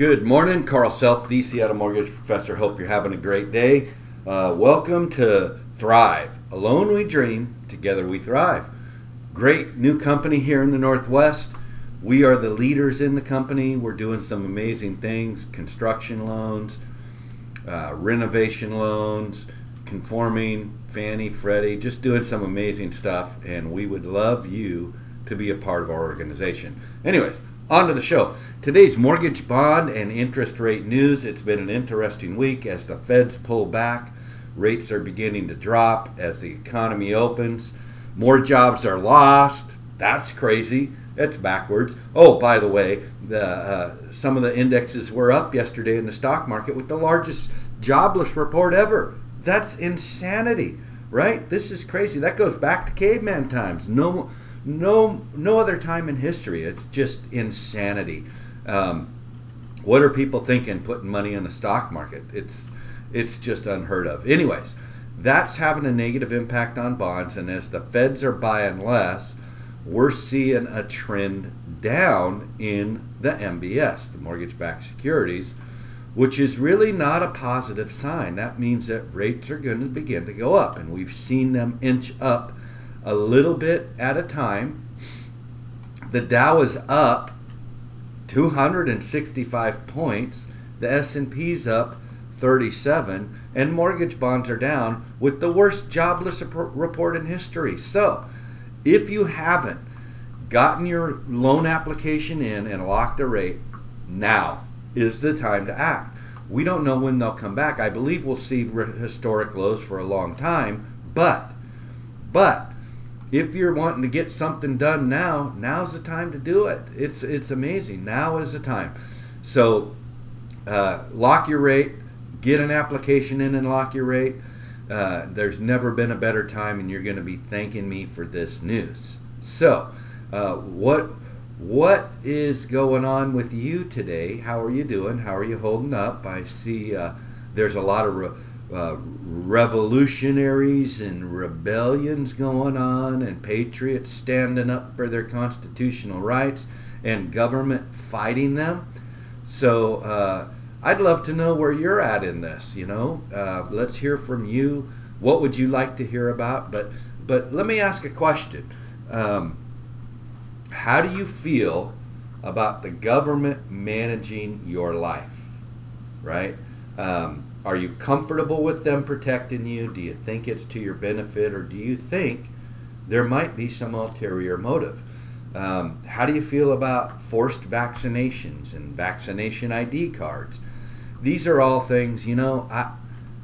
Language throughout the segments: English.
Good morning, Carl Self, the Seattle Mortgage Professor. Hope you're having a great day. Welcome to Thrive. Alone we dream, together we thrive. Great new company here in the Northwest. We are the leaders in the company. We're doing some amazing things, construction loans, renovation loans, conforming, Fannie, Freddie, just doing some amazing stuff, and we would love you to be a part of our organization. Anyways, on to the show. Today's mortgage bond and interest rate news. It's been an interesting week as the feds pull back. Rates are beginning to drop as the economy opens. More jobs are lost. That's crazy. That's backwards. Oh, by the way, some of the indexes were up yesterday in the stock market with the largest jobless report ever. That's insanity, right? This is crazy. That goes back to caveman times. No other time in history. It's just insanity. What are people thinking putting money in the stock market? It's just unheard of. Anyways, that's having a negative impact on bonds, and as the feds are buying less, we're seeing a trend down in the MBS, the mortgage-backed securities, which is really not a positive sign. That means that rates are going to begin to go up, and we've seen them inch up a little bit at a time. The Dow is up 265 points. The S&P's up 37, and mortgage bonds are down with the worst jobless report in history. So if you haven't gotten your loan application in and locked a rate, now is the time to act. We don't know when they'll come back. I believe we'll see historic lows for a long time, but if you're wanting to get something done now, now's the time to do it. It's amazing. Now is the time. So lock your rate. Get an application in and lock your rate. There's never been a better time, and you're going to be thanking me for this news. So what is going on with you today? How are you doing? How are you holding up? I see there's a lot of revolutionaries and rebellions going on, and patriots standing up for their constitutional rights, and government fighting them. So I'd love to know where you're at in this. Let's hear from you. What would you like to hear about? But let me ask a question. How do you feel about the government managing your life? Right? Are you comfortable with them protecting you? Do you think it's to your benefit, or do you think there might be some ulterior motive? How do you feel about forced vaccinations and vaccination ID cards? These are all things, I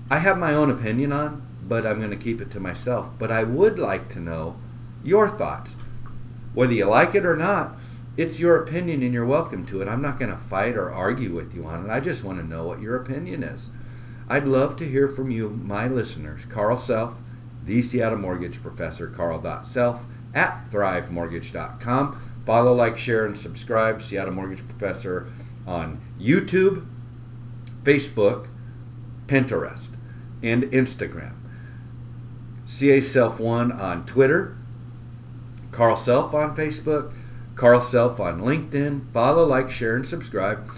have my own opinion on, but I'm going to keep it to myself. But I would like to know your thoughts. Whether you like it or not, it's your opinion and you're welcome to it. I'm not going to fight or argue with you on it. I just want to know what your opinion is. I'd love to hear from you, my listeners. Carl Self, the Seattle Mortgage Professor, carl.self at thrivemortgage.com. Follow, like, share, and subscribe. Seattle Mortgage Professor on YouTube, Facebook, Pinterest, and Instagram. CA Self1 on Twitter. Carl Self on Facebook. Carl Self on LinkedIn. Follow, like, share, and subscribe.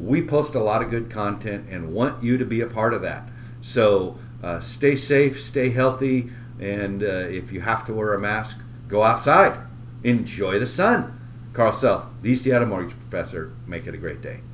We post a lot of good content and want you to be a part of that. So stay safe, stay healthy, and if you have to wear a mask, go outside. Enjoy the sun. Carl Self, the Seattle Mortgage Professor. Make it a great day.